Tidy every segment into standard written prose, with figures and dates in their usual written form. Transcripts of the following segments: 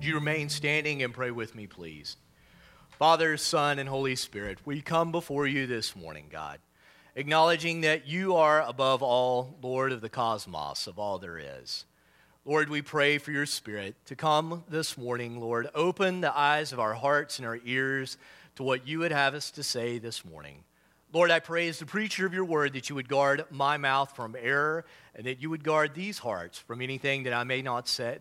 Would you remain standing and pray with me, please? Father, Son, and Holy Spirit, we come before you this morning, God, acknowledging that you are above all, Lord of the cosmos, of all there is. Lord, we pray for your Spirit to come this morning, Lord. Open the eyes of our hearts and our ears to what you would have us to say this morning. Lord, I pray as the preacher of your word that you would guard my mouth from error and that you would guard these hearts from anything that I may not say,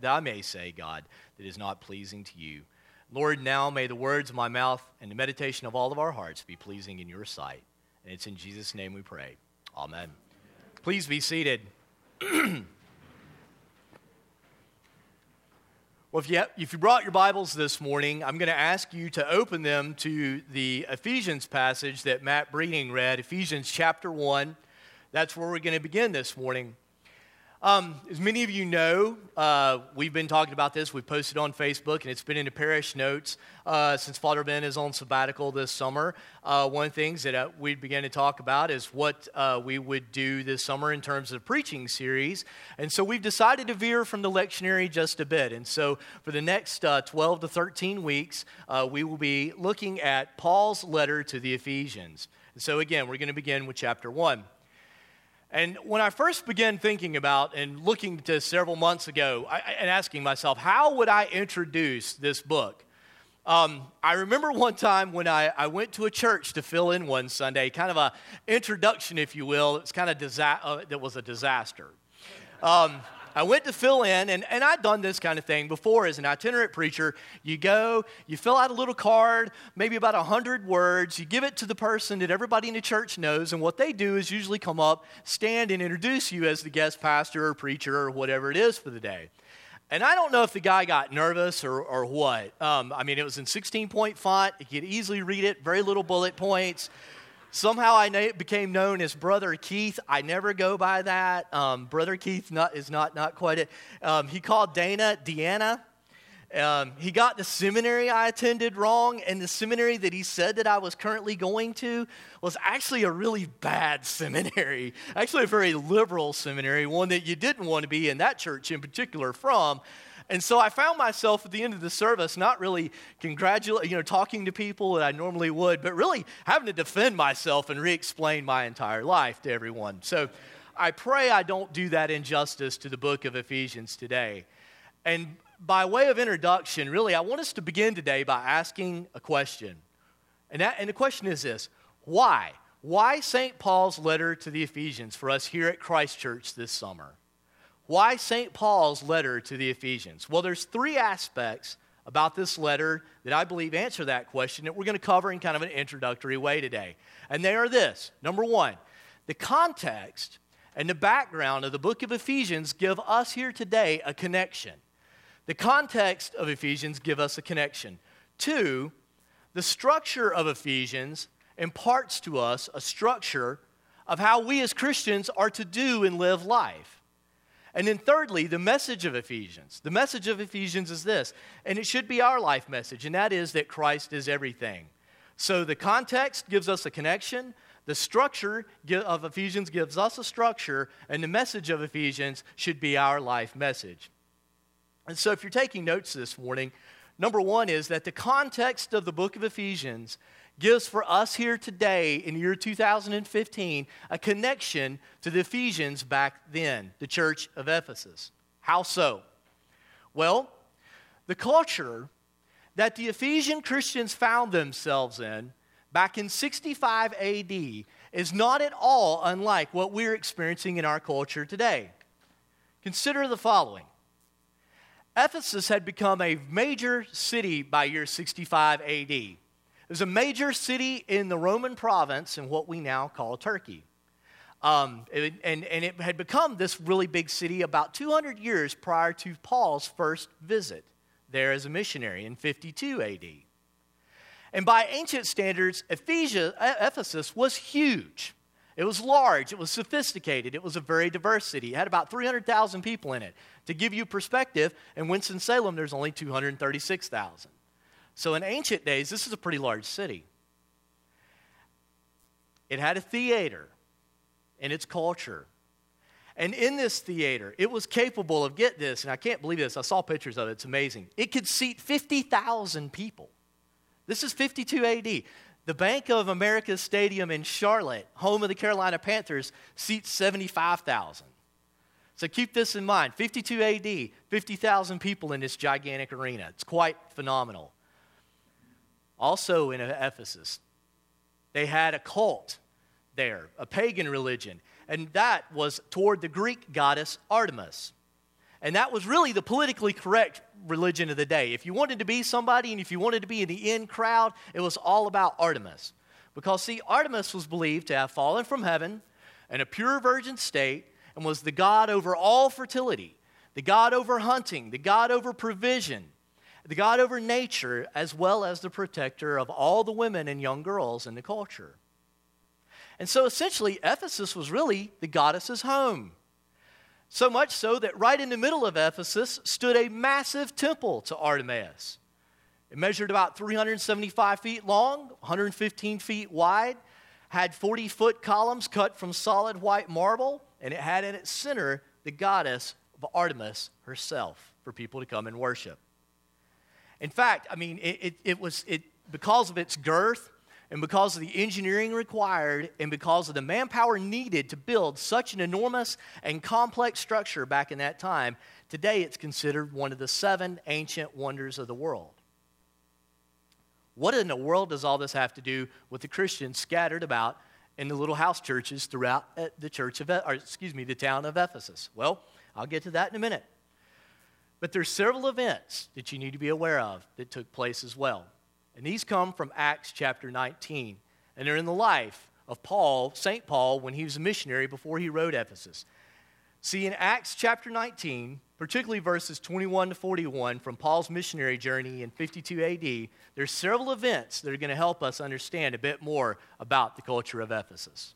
God, that is not pleasing to you. Lord, now may the words of my mouth and the meditation of all of our hearts be pleasing in your sight. And it's in Jesus' name we pray. Amen. Please be seated. Well, if you brought your Bibles this morning, I'm going to ask you to open them to the Ephesians passage that Matt Breeding read, Ephesians chapter 1. That's where we're going to begin this morning. As many of you know, we've been talking about this. We've posted on Facebook, and it's been in the parish notes since Father Ben is on sabbatical this summer. One of the things that we began to talk about is what we would do this summer in terms of preaching series. And so we've decided to veer from the lectionary just a bit. And so for the next 12 to 13 weeks, we will be looking at Paul's letter to the Ephesians. And so again, we're going to begin with chapter 1. And when I first began thinking about and looking to several months ago and asking myself, how would I introduce this book? I remember one time when I went to a church to fill in one Sunday, kind of an introduction, if you will. It's kind of that was a disaster. I went to fill in, and I'd done this kind of thing before as an itinerant preacher. You go, you fill out a little card, maybe about 100 words. You give it to the person that everybody in the church knows, and what they do is usually come up, stand, and introduce you as the guest pastor or preacher or whatever it is for the day. And I don't know if the guy got nervous or what. It was in 16-point font. You could easily read it, very little bullet points. Somehow I became known as Brother Keith. I never go by that. Brother Keith is not quite it. He called Dana Deanna. He got the seminary I attended wrong, and the seminary that he said that I was currently going to was actually a really bad seminary, actually a very liberal seminary, one that you didn't want to be in that church in particular from. And so I found myself at the end of the service not really talking to people that I normally would, but really having to defend myself and re-explain my entire life to everyone. So I pray I don't do that injustice to the book of Ephesians today. And by way of introduction, really, I want us to begin today by asking a question. And the question is this: why? Why St. Paul's letter to the Ephesians for us here at Christ Church this summer? Why St. Paul's letter to the Ephesians? Well, there's three aspects about this letter that I believe answer that question that we're going to cover in kind of an introductory way today. And they are this. Number one, the context and the background of the book of Ephesians give us here today a connection. The context of Ephesians give us a connection. Two, the structure of Ephesians imparts to us a structure of how we as Christians are to do and live life. And then thirdly, the message of Ephesians. The message of Ephesians is this, and it should be our life message, and that is that Christ is everything. So the context gives us a connection, the structure of Ephesians gives us a structure, and the message of Ephesians should be our life message. And so if you're taking notes this morning, number one is that the context of the book of Ephesians gives for us here today in the year 2015 a connection to the Ephesians back then, the church of Ephesus. How so? Well, the culture that the Ephesian Christians found themselves in back in 65 AD is not at all unlike what we're experiencing in our culture today. Consider the following. Ephesus had become a major city by year 65 AD. It was a major city in the Roman province in what we now call Turkey. It had become this really big city about 200 years prior to Paul's first visit there as a missionary in 52 AD. And by ancient standards, Ephesus was huge. It was large. It was sophisticated. It was a very diverse city. It had about 300,000 people in it. To give you perspective, in Winston-Salem, there's only 236,000. So in ancient days, this is a pretty large city. It had a theater in its culture. And in this theater, it was capable of, get this, and I can't believe this, I saw pictures of it, it's amazing. It could seat 50,000 people. This is 52 AD. The Bank of America Stadium in Charlotte, home of the Carolina Panthers, seats 75,000. So keep this in mind, 52 AD, 50,000 people in this gigantic arena. It's quite phenomenal. Also in Ephesus, they had a cult there, a pagan religion, and that was toward the Greek goddess Artemis. And that was really the politically correct religion of the day. If you wanted to be somebody and if you wanted to be in the in crowd, it was all about Artemis. Because, see, Artemis was believed to have fallen from heaven in a pure virgin state and was the god over all fertility, the god over hunting, the god over provision, the god over nature, as well as the protector of all the women and young girls in the culture. And so essentially, Ephesus was really the goddess's home. So much so that right in the middle of Ephesus stood a massive temple to Artemis. It measured about 375 feet long, 115 feet wide, had 40-foot columns cut from solid white marble, and it had in its center the goddess of Artemis herself for people to come and worship. In fact, I mean, it was because of its girth, and because of the engineering required and because of the manpower needed to build such an enormous and complex structure back in that time, today it's considered one of the 7 ancient wonders of the world. What in the world does all this have to do with the Christians scattered about in the little house churches throughout the town of Ephesus? Well, I'll get to that in a minute. But there's several events that you need to be aware of that took place as well. And these come from Acts chapter 19. And they're in the life of Paul, St. Paul, when he was a missionary before he wrote Ephesus. See, in Acts chapter 19, particularly verses 21 to 41 from Paul's missionary journey in 52 AD, there's several events that are going to help us understand a bit more about the culture of Ephesus.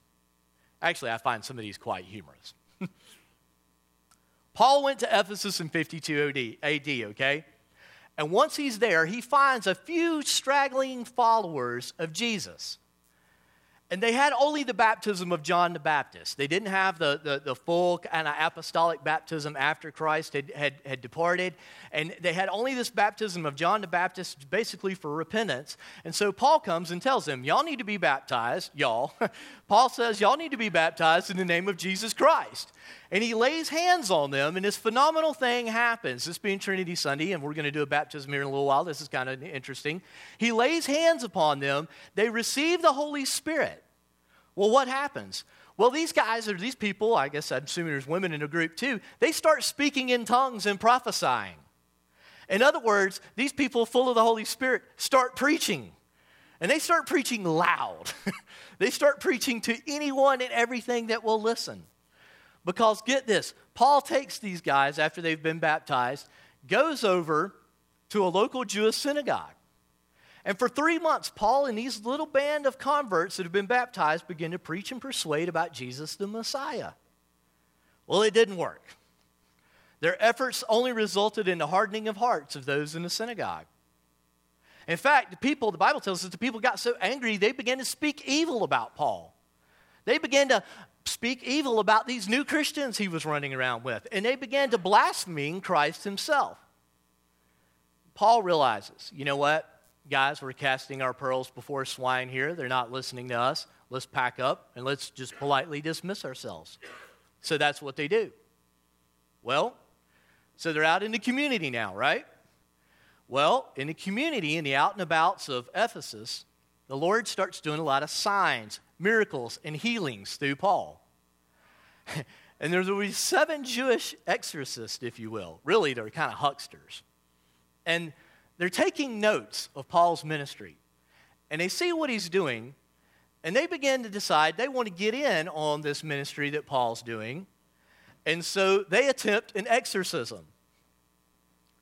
Actually, I find some of these quite humorous. Paul went to Ephesus in 52 AD, okay? And once he's there, he finds a few straggling followers of Jesus. And they had only the baptism of John the Baptist. They didn't have the full kind of apostolic baptism after Christ had departed. And they had only this baptism of John the Baptist basically for repentance. And so Paul comes and tells them, y'all need to be baptized, y'all. Paul says, y'all need to be baptized in the name of Jesus Christ. And he lays hands on them, and this phenomenal thing happens. This being Trinity Sunday, and we're going to do a baptism here in a little while. This is kind of interesting. He lays hands upon them. They receive the Holy Spirit. Well, what happens? Well, these people, I guess I'm assuming there's women in the group too, they start speaking in tongues and prophesying. In other words, these people full of the Holy Spirit start preaching. And they start preaching loud. They start preaching to anyone and everything that will listen. Because get this, Paul takes these guys after they've been baptized, goes over to a local Jewish synagogue. And for 3 months, Paul and these little band of converts that have been baptized begin to preach and persuade about Jesus the Messiah. Well, it didn't work. Their efforts only resulted in the hardening of hearts of those in the synagogue. In fact, the Bible tells us the people got so angry, they began to speak evil about Paul. They began to speak evil about these new Christians he was running around with. And they began to blaspheme Christ himself. Paul realizes, you know what? Guys, we're casting our pearls before swine here. They're not listening to us. Let's pack up and let's just politely dismiss ourselves. So that's what they do. Well, so they're out in the community now, right? Well, in the community, in the out and abouts of Ephesus, the Lord starts doing a lot of signs, miracles, and healings through Paul. And there's these 7 Jewish exorcists, if you will. Really, they're kind of hucksters. And they're taking notes of Paul's ministry, and they see what he's doing, and they begin to decide they want to get in on this ministry that Paul's doing, and so they attempt an exorcism.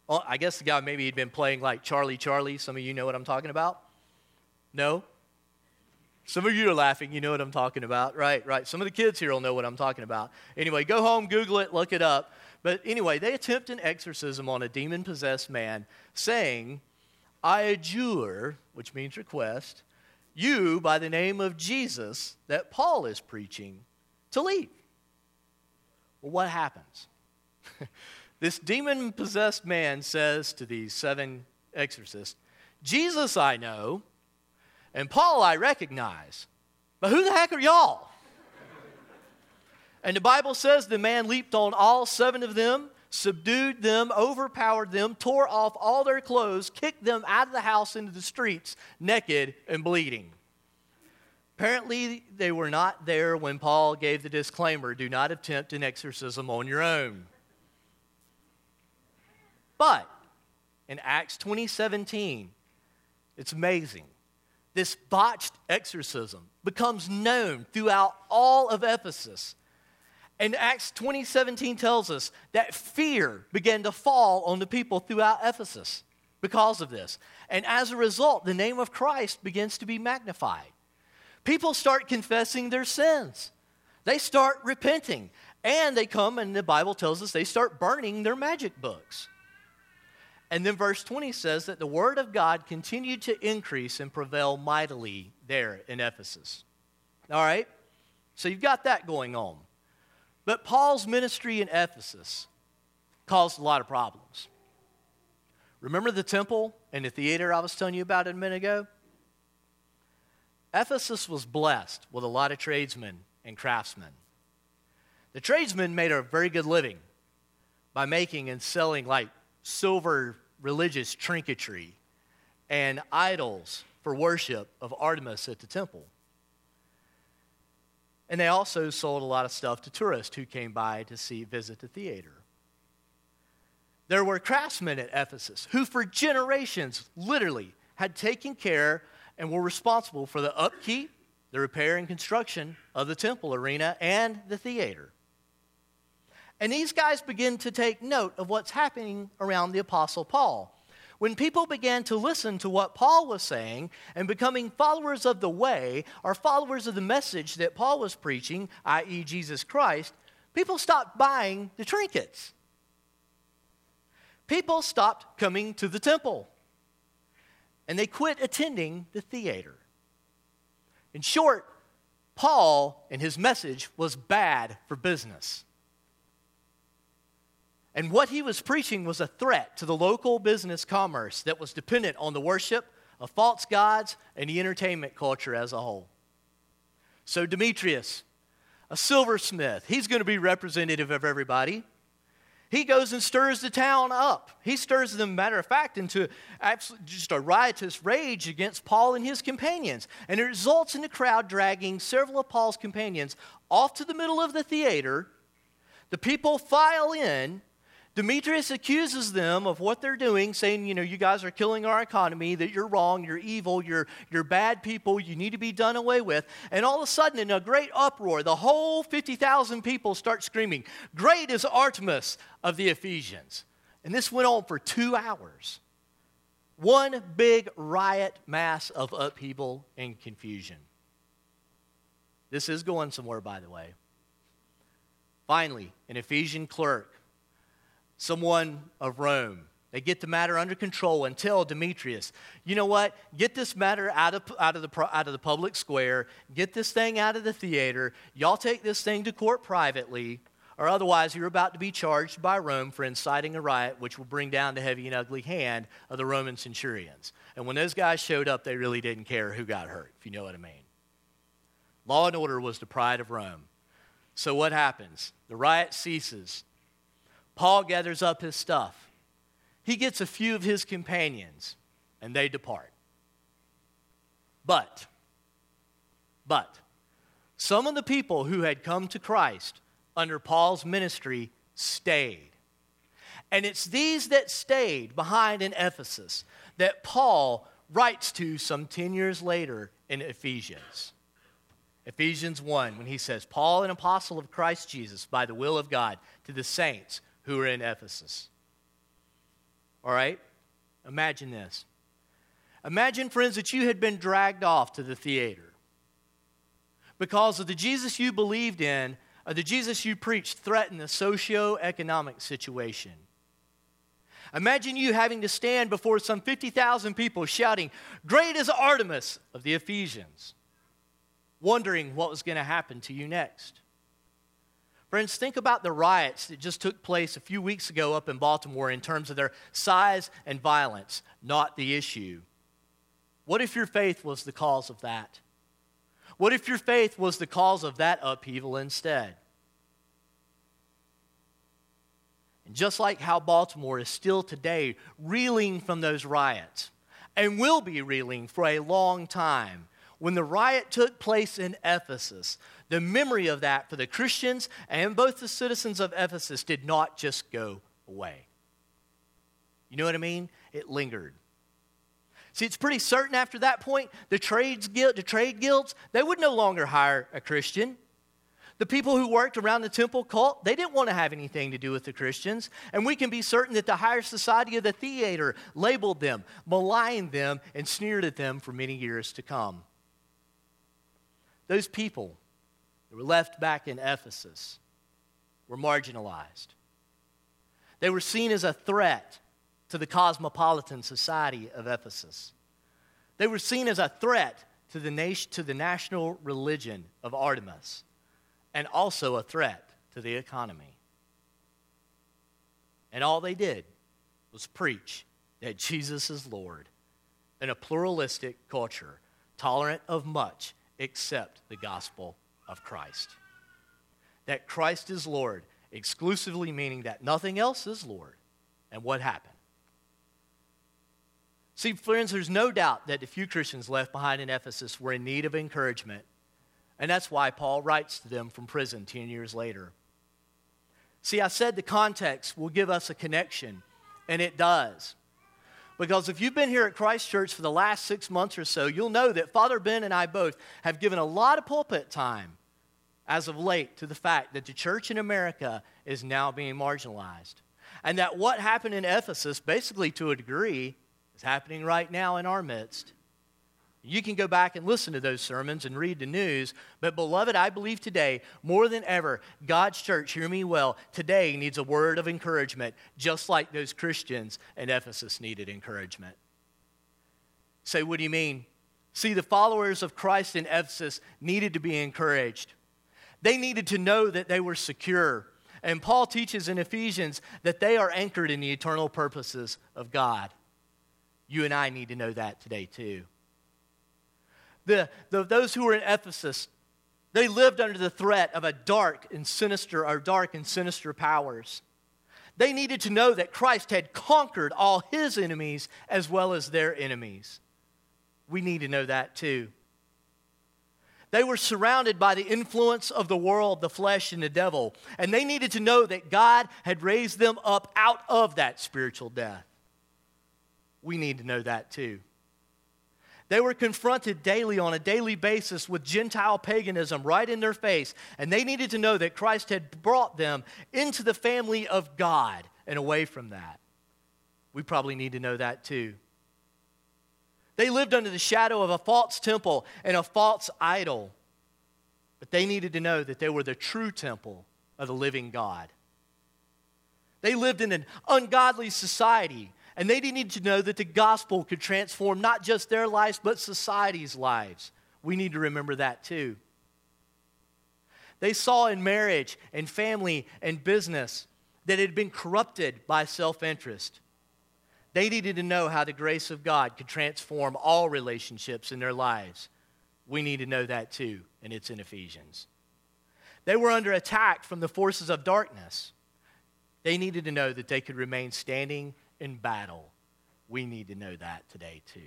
Well, I guess the guy maybe he'd been playing like Charlie. Some of you know what I'm talking about? No? Some of you are laughing. You know what I'm talking about. Right. Some of the kids here will know what I'm talking about. Anyway, go home, Google it, look it up. But anyway, they attempt an exorcism on a demon-possessed man saying, I adjure, which means request, you by the name of Jesus that Paul is preaching to leave. Well, what happens? This demon-possessed man says to these seven exorcists, Jesus I know, and Paul I recognize, but who the heck are y'all? And the Bible says the man leaped on all seven of them, subdued them, overpowered them, tore off all their clothes, kicked them out of the house into the streets, naked and bleeding. Apparently, they were not there when Paul gave the disclaimer, do not attempt an exorcism on your own. But in Acts 20:17, it's amazing. This botched exorcism becomes known throughout all of Ephesus. And Acts 20:17 tells us that fear began to fall on the people throughout Ephesus because of this. And as a result, the name of Christ begins to be magnified. People start confessing their sins. They start repenting. And they come, and the Bible tells us, they start burning their magic books. And then verse 20 says that the word of God continued to increase and prevail mightily there in Ephesus. All right? So you've got that going on. But Paul's ministry in Ephesus caused a lot of problems. Remember the temple and the theater I was telling you about a minute ago? Ephesus was blessed with a lot of tradesmen and craftsmen. The tradesmen made a very good living by making and selling like silver religious trinketry and idols for worship of Artemis at the temple. And they also sold a lot of stuff to tourists who came by to visit the theater. There were craftsmen at Ephesus who for generations literally had taken care and were responsible for the upkeep, the repair and construction of the temple arena and the theater. And these guys begin to take note of what's happening around the Apostle Paul. When people began to listen to what Paul was saying and becoming followers of the way or followers of the message that Paul was preaching, i.e. Jesus Christ, people stopped buying the trinkets. People stopped coming to the temple. And they quit attending the theater. In short, Paul and his message was bad for business. And what he was preaching was a threat to the local business commerce that was dependent on the worship of false gods and the entertainment culture as a whole. So Demetrius, a silversmith, he's going to be representative of everybody. He goes and stirs the town up. He stirs them, matter of fact, into just a riotous rage against Paul and his companions. And it results in the crowd dragging several of Paul's companions off to the middle of the theater. The people file in. Demetrius accuses them of what they're doing, saying, you guys are killing our economy, that you're wrong, you're evil, you're bad people, you need to be done away with. And all of a sudden, in a great uproar, the whole 50,000 people start screaming, "Great is Artemis of the Ephesians." And this went on for 2 hours. One big riot, mass of upheaval and confusion. This is going somewhere, by the way. Finally, an Ephesian clerk, someone of Rome, they get the matter under control and tell Demetrius, you know what, get this matter out of the public square, get this thing out of the theater, y'all take this thing to court privately, or otherwise you're about to be charged by Rome for inciting a riot, which will bring down the heavy and ugly hand of the Roman centurions. And when those guys showed up, they really didn't care who got hurt, if you know what I mean. Law and order was the pride of Rome. So what happens? The riot ceases. Paul gathers up his stuff. He gets a few of his companions, and they depart. But, some of the people who had come to Christ under Paul's ministry stayed. And it's these that stayed behind in Ephesus that Paul writes to some 10 years later in Ephesians. Ephesians 1, when he says, Paul, an apostle of Christ Jesus, by the will of God, to the saints who are in Ephesus. All right? Imagine this. Imagine, friends, that you had been dragged off to the theater because of the Jesus you believed in or the Jesus you preached threatened the socioeconomic situation. Imagine you having to stand before some 50,000 people shouting, "Great is Artemis of the Ephesians," wondering what was going to happen to you next. Friends, think about the riots that just took place a few weeks ago up in Baltimore in terms of their size and violence, not the issue. What if your faith was the cause of that? What if your faith was the cause of that upheaval instead? And just like how Baltimore is still today reeling from those riots, and will be reeling for a long time, when the riot took place in Ephesus, the memory of that for the Christians and both the citizens of Ephesus did not just go away. You know what I mean? It lingered. See, it's pretty certain after that point, the trade guilds, they would no longer hire a Christian. The people who worked around the temple cult, they didn't want to have anything to do with the Christians. And we can be certain that the higher society of the theater labeled them, maligned them, and sneered at them for many years to come. Those people that were left back in Ephesus were marginalized. They were seen as a threat to the cosmopolitan society of Ephesus. They were seen as a threat to the national religion of Artemis, and also a threat to the economy. And all they did was preach that Jesus is Lord in a pluralistic culture, tolerant of much except the gospel of Christ. That Christ is Lord, exclusively meaning that nothing else is Lord. And what happened? See, friends, there's no doubt that the few Christians left behind in Ephesus were in need of encouragement. And that's why Paul writes to them from prison 10 years later. See, I said the context will give us a connection, and it does. Because if you've been here at Christ Church for the last 6 months or so, you'll know that Father Ben and I both have given a lot of pulpit time as of late to the fact that the church in America is now being marginalized. And that what happened in Ephesus, basically to a degree, is happening right now in our midst. You can go back and listen to those sermons and read the news. But beloved, I believe today, more than ever, God's church, hear me well, today needs a word of encouragement, just like those Christians in Ephesus needed encouragement. Say, what do you mean? See, the followers of Christ in Ephesus needed to be encouraged. They needed to know that they were secure. And Paul teaches in Ephesians that they are anchored in the eternal purposes of God. You and I need to know that today too. Those who were in Ephesus, they lived under the threat of dark and sinister powers. They needed to know that Christ had conquered all his enemies as well as their enemies. We need to know that too. They were surrounded by the influence of the world, the flesh, and the devil. And they needed to know that God had raised them up out of that spiritual death. We need to know that too. They were confronted daily on a daily basis with Gentile paganism right in their face. And they needed to know that Christ had brought them into the family of God and away from that. We probably need to know that too. They lived under the shadow of a false temple and a false idol. But they needed to know that they were the true temple of the living God. They lived in an ungodly society. And they needed to know that the gospel could transform not just their lives, but society's lives. We need to remember that too. They saw in marriage and family and business that it had been corrupted by self-interest. They needed to know how the grace of God could transform all relationships in their lives. We need to know that too, and it's in Ephesians. They were under attack from the forces of darkness. They needed to know that they could remain standing in battle. We need to know that today too.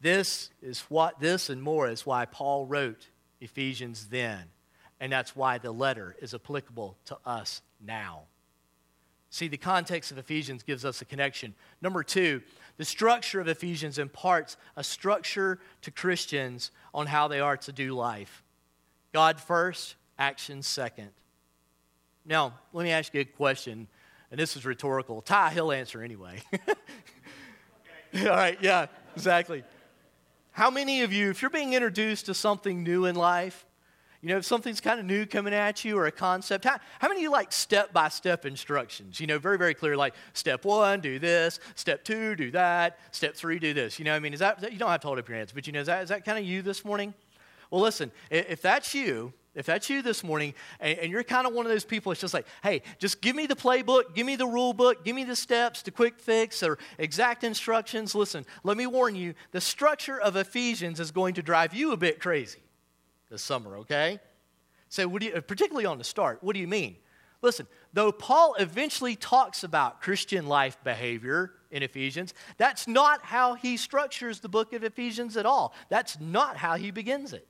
This and more is why Paul wrote Ephesians then, and that's why the letter is applicable to us now. See, the context of Ephesians gives us a connection. Number two, the structure of Ephesians imparts a structure to Christians on how they are to do life. God first, action second. Now, let me ask you a question. And this is rhetorical. Ty, he'll answer anyway. Okay. All right, yeah, exactly. How many of you, if you're being introduced to something new in life, you know, if something's kind of new coming at you or a concept, how many of you like step-by-step instructions? You know, very, very clear, like step one, do this. Step two, do that. Step three, do this. You know what I mean? Is that you don't have to hold up your hands, but you know, is that kind of you this morning? Well, listen, if that's you, If that's you this morning, and you're kind of one of those people that's just like, hey, just give me the playbook, give me the rule book, give me the steps, the quick fix, or exact instructions. Listen, let me warn you, the structure of Ephesians is going to drive you a bit crazy this summer, okay? So particularly on the start, what do you mean? Listen, though Paul eventually talks about Christian life behavior in Ephesians, that's not how he structures the book of Ephesians at all. That's not how he begins it.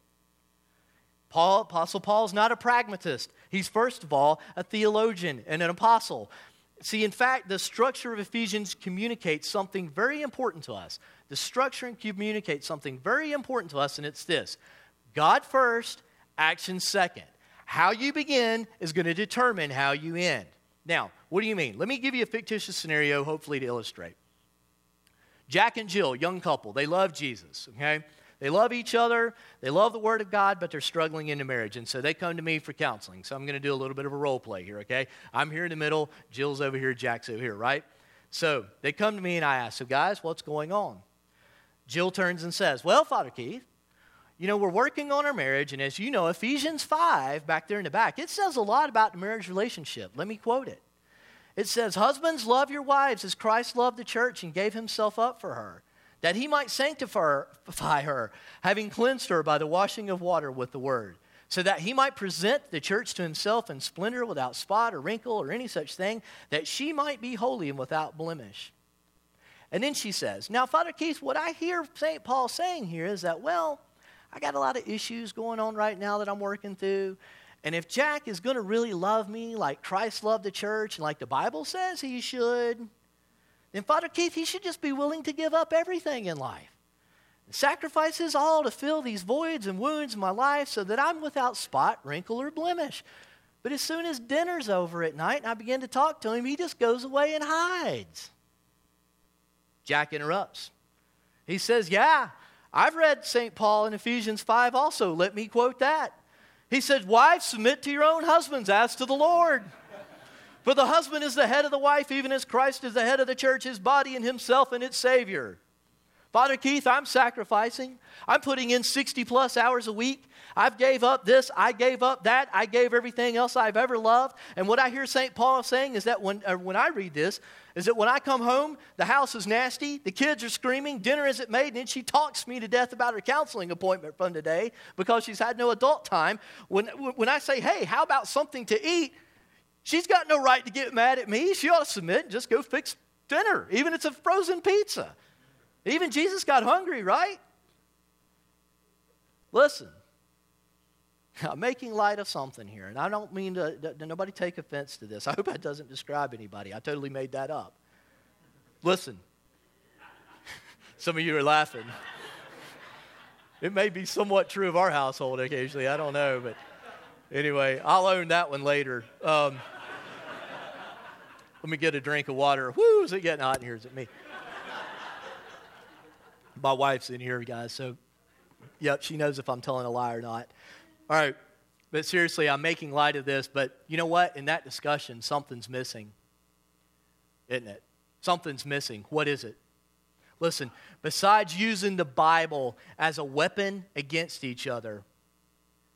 Apostle Paul's not a pragmatist. He's, first of all, a theologian and an apostle. See, in fact, the structure of Ephesians communicates something very important to us. The structure communicates something very important to us, and it's this: God first, action second. How you begin is going to determine how you end. Now, what do you mean? Let me give you a fictitious scenario, hopefully, to illustrate. Jack and Jill, young couple, they love Jesus, okay? They love each other, they love the Word of God, but they're struggling into marriage, and so they come to me for counseling. So I'm going to do a little bit of a role play here, okay? I'm here in the middle, Jill's over here, Jack's over here, right? So they come to me and I ask, so guys, what's going on? Jill turns and says, well, Father Keith, you know, we're working on our marriage, and as you know, Ephesians 5, back there in the back, it says a lot about the marriage relationship. Let me quote it. It says, husbands, love your wives as Christ loved the church and gave himself up for her, that he might sanctify her, having cleansed her by the washing of water with the word, so that he might present the church to himself in splendor without spot or wrinkle or any such thing, that she might be holy and without blemish. And then she says, now, Father Keith, what I hear St. Paul saying here is that, well, I got a lot of issues going on right now that I'm working through, and if Jack is going to really love me like Christ loved the church and like the Bible says he should, then Father Keith, he should just be willing to give up everything in life and sacrifice his all to fill these voids and wounds in my life so that I'm without spot, wrinkle, or blemish. But as soon as dinner's over at night and I begin to talk to him, he just goes away and hides. Jack interrupts. He says, yeah, I've read St. Paul in Ephesians 5 also. Let me quote that. He said, wives, submit to your own husbands as to the Lord. For the husband is the head of the wife, even as Christ is the head of the church, his body, and himself, and its Savior. Father Keith, I'm sacrificing. I'm putting in 60-plus hours a week. I've gave up this. I gave up that. I gave everything else I've ever loved. And what I hear St. Paul saying is that when I read this, is that when I come home, the house is nasty, the kids are screaming, dinner isn't made, and then she talks me to death about her counseling appointment from today because she's had no adult time. When I say, hey, how about something to eat? She's got no right to get mad at me. She ought to submit and just go fix dinner, even if it's a frozen pizza. Even Jesus got hungry, right? Listen, I'm making light of something here, and I don't mean to nobody take offense to this. I hope that doesn't describe anybody. I totally made that up. Listen, some of you are laughing. It may be somewhat true of our household occasionally. I don't know, but anyway, I'll own that one later. Let me get a drink of water. Woo, is it getting hot in here? Is it me? My wife's in here, guys, so, yep, she knows if I'm telling a lie or not. All right, but seriously, I'm making light of this, but you know what? In that discussion, something's missing, isn't it? Something's missing. What is it? Listen, besides using the Bible as a weapon against each other,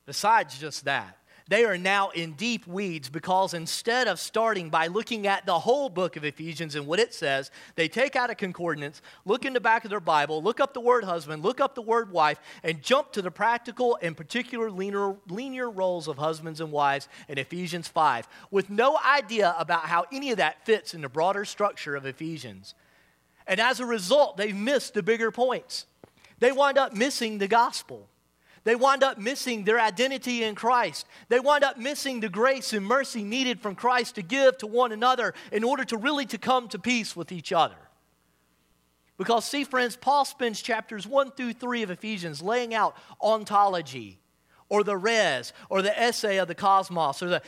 besides just that, they are now in deep weeds because instead of starting by looking at the whole book of Ephesians and what it says, they take out a concordance, look in the back of their Bible, look up the word husband, look up the word wife, and jump to the practical and particular linear roles of husbands and wives in Ephesians 5 with no idea about how any of that fits in the broader structure of Ephesians. And as a result, they've missed the bigger points. They wind up missing the gospel. They wind up missing their identity in Christ. They wind up missing the grace and mercy needed from Christ to give to one another in order to really to come to peace with each other. Because see, friends, Paul spends chapters 1-3 of Ephesians laying out ontology or the res or the essay of the cosmos or the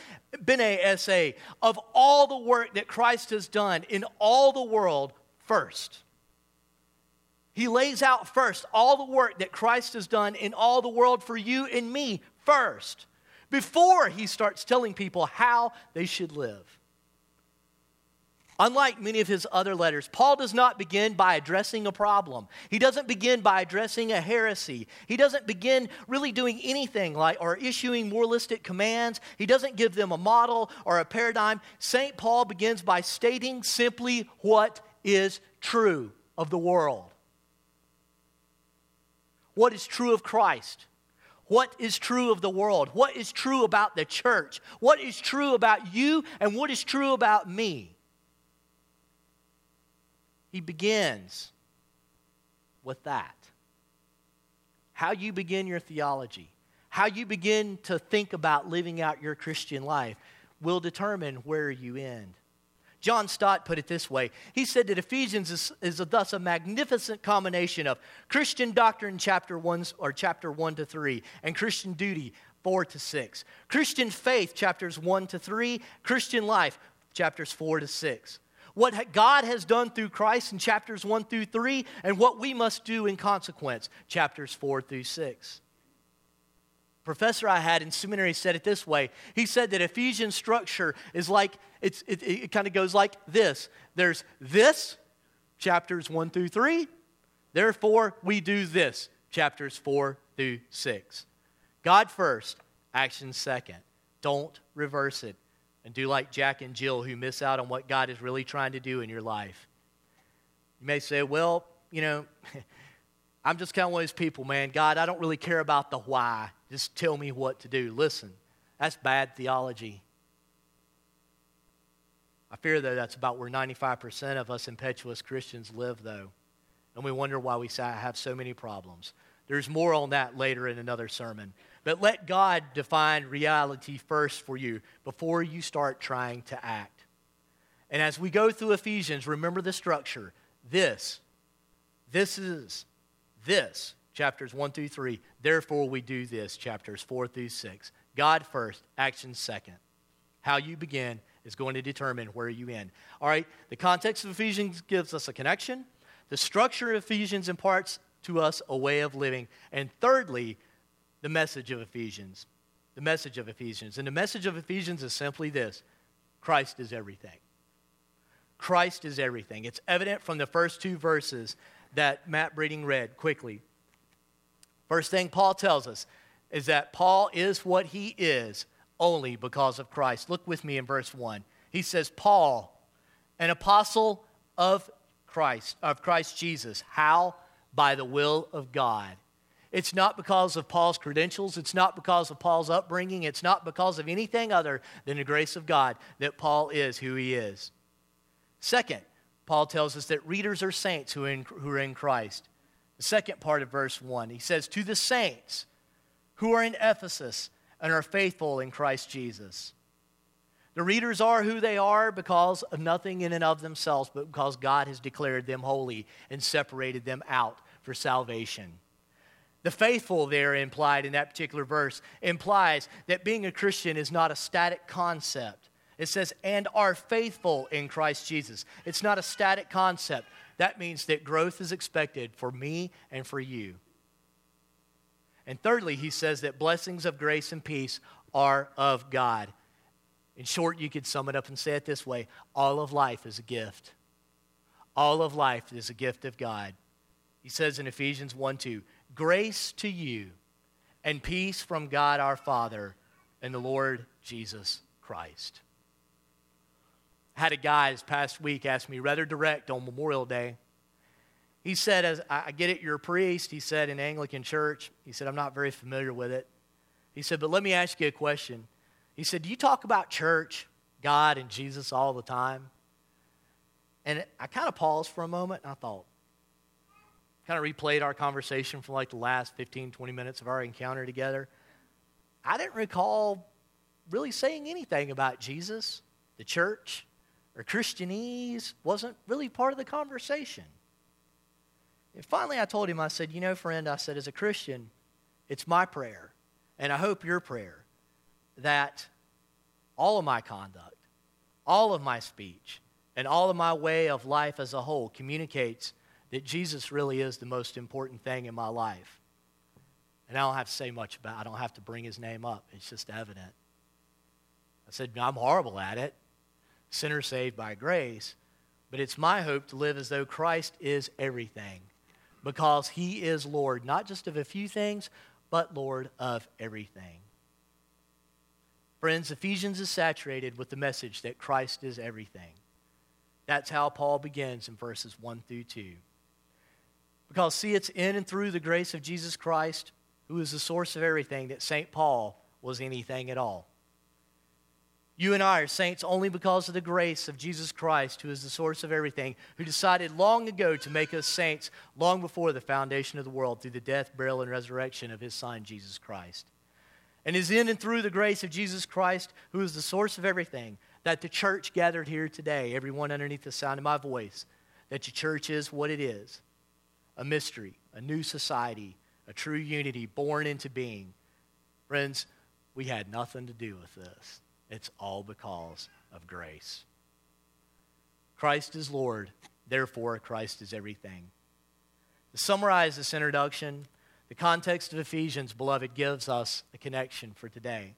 bene essay of all the work that Christ has done in all the world first. He lays out first all the work that Christ has done in all the world for you and me first, before he starts telling people how they should live. Unlike many of his other letters, Paul does not begin by addressing a problem. He doesn't begin by addressing a heresy. He doesn't begin really doing anything like or issuing moralistic commands. He doesn't give them a model or a paradigm. St. Paul begins by stating simply what is true of the world. What is true of Christ? What is true of the world? What is true about the church? What is true about you and what is true about me? He begins with that. How you begin your theology, how you begin to think about living out your Christian life will determine where you end. John Stott put it this way. He said that Ephesians is thus a magnificent combination of Christian doctrine, chapter 1 to 3, and Christian duty, 4 to 6. Christian faith, chapters 1 to 3, Christian life, chapters 4 to 6. What God has done through Christ in chapters 1 through 3, and what we must do in consequence, chapters 4 through 6. Professor I had in seminary said it this way. He said that Ephesian structure is like, it kind of goes like this. There's this, chapters 1 through 3. Therefore, we do this, chapters 4 through 6. God first, action second. Don't reverse it. And do like Jack and Jill who miss out on what God is really trying to do in your life. You may say, well, you know, I'm just kind of one of those people, man. God, I don't really care about the why. Just tell me what to do. Listen, that's bad theology. I fear, though, that's about where 95% of us impetuous Christians live, though. And we wonder why we have so many problems. There's more on that later in another sermon. But let God define reality first for you before you start trying to act. And as we go through Ephesians, remember the structure. This, chapters 1 through 3, therefore we do this, chapters 4 through 6. God first, action second. How you begin is going to determine where you end. All right, the context of Ephesians gives us a connection. The structure of Ephesians imparts to us a way of living. And thirdly, the message of Ephesians. The message of Ephesians. And the message of Ephesians is simply this. Christ is everything. Christ is everything. It's evident from the first two verses that Matt Breeding read quickly. First thing Paul tells us is that Paul is what he is only because of Christ. Look with me in verse 1. He says, Paul, an apostle of Christ Jesus. How? By the will of God. It's not because of Paul's credentials. It's not because of Paul's upbringing. It's not because of anything other than the grace of God that Paul is who he is. Second, Paul tells us that readers are saints who are in Christ. The second part of verse 1, he says, to the saints who are in Ephesus and are faithful in Christ Jesus. The readers are who they are because of nothing in and of themselves, but because God has declared them holy and separated them out for salvation. The faithful there implied in that particular verse implies that being a Christian is not a static concept. It says, and are faithful in Christ Jesus. It's not a static concept. That means that growth is expected for me and for you. And thirdly, he says that blessings of grace and peace are of God. In short, you could sum it up and say it this way. All of life is a gift. All of life is a gift of God. He says in Ephesians 1:2, grace to you and peace from God our Father and the Lord Jesus Christ. I had a guy this past week ask me rather direct on Memorial Day. He said, "As I get it, you're a priest," he said, "in Anglican church." He said, "I'm not very familiar with it." He said, "But let me ask you a question." He said, "Do you talk about church, God, and Jesus all the time?" And I kind of paused for a moment, and I thought, kind of replayed our conversation from like the last 15, 20 minutes of our encounter together. I didn't recall really saying anything about Jesus, the church, or Christianese wasn't really part of the conversation. And finally I told him, I said, "You know, friend," I said, "as a Christian, it's my prayer, and I hope your prayer, that all of my conduct, all of my speech, and all of my way of life as a whole communicates that Jesus really is the most important thing in my life." And I don't have to say much about it. I don't have to bring his name up. It's just evident. I said, "I'm horrible at it. Sinner saved by grace, But it's my hope to live as though Christ is everything, because he is Lord, not just of a few things, but Lord of everything. Friends, Ephesians is saturated with the message that Christ is everything. That's how Paul begins in verses 1 through 2. Because see, it's in and through the grace of Jesus Christ, who is the source of everything, that St. Paul was anything at all. You and I are saints only because of the grace of Jesus Christ, who is the source of everything, who decided long ago to make us saints long before the foundation of the world through the death, burial, and resurrection of his Son, Jesus Christ. And it is in and through the grace of Jesus Christ, who is the source of everything, that the church gathered here today, everyone underneath the sound of my voice, that the church is what it is, a mystery, a new society, a true unity born into being. Friends, we had nothing to do with this. It's all because of grace. Christ is Lord, therefore Christ is everything. To summarize this introduction, the context of Ephesians, beloved, gives us a connection for today.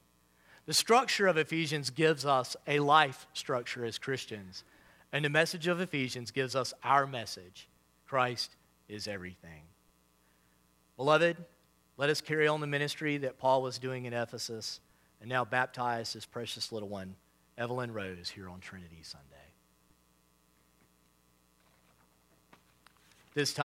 The structure of Ephesians gives us a life structure as Christians, and the message of Ephesians gives us our message. Christ is everything. Beloved, let us carry on the ministry that Paul was doing in Ephesus, and now baptize this precious little one, Evelyn Rose, here on Trinity Sunday. This time.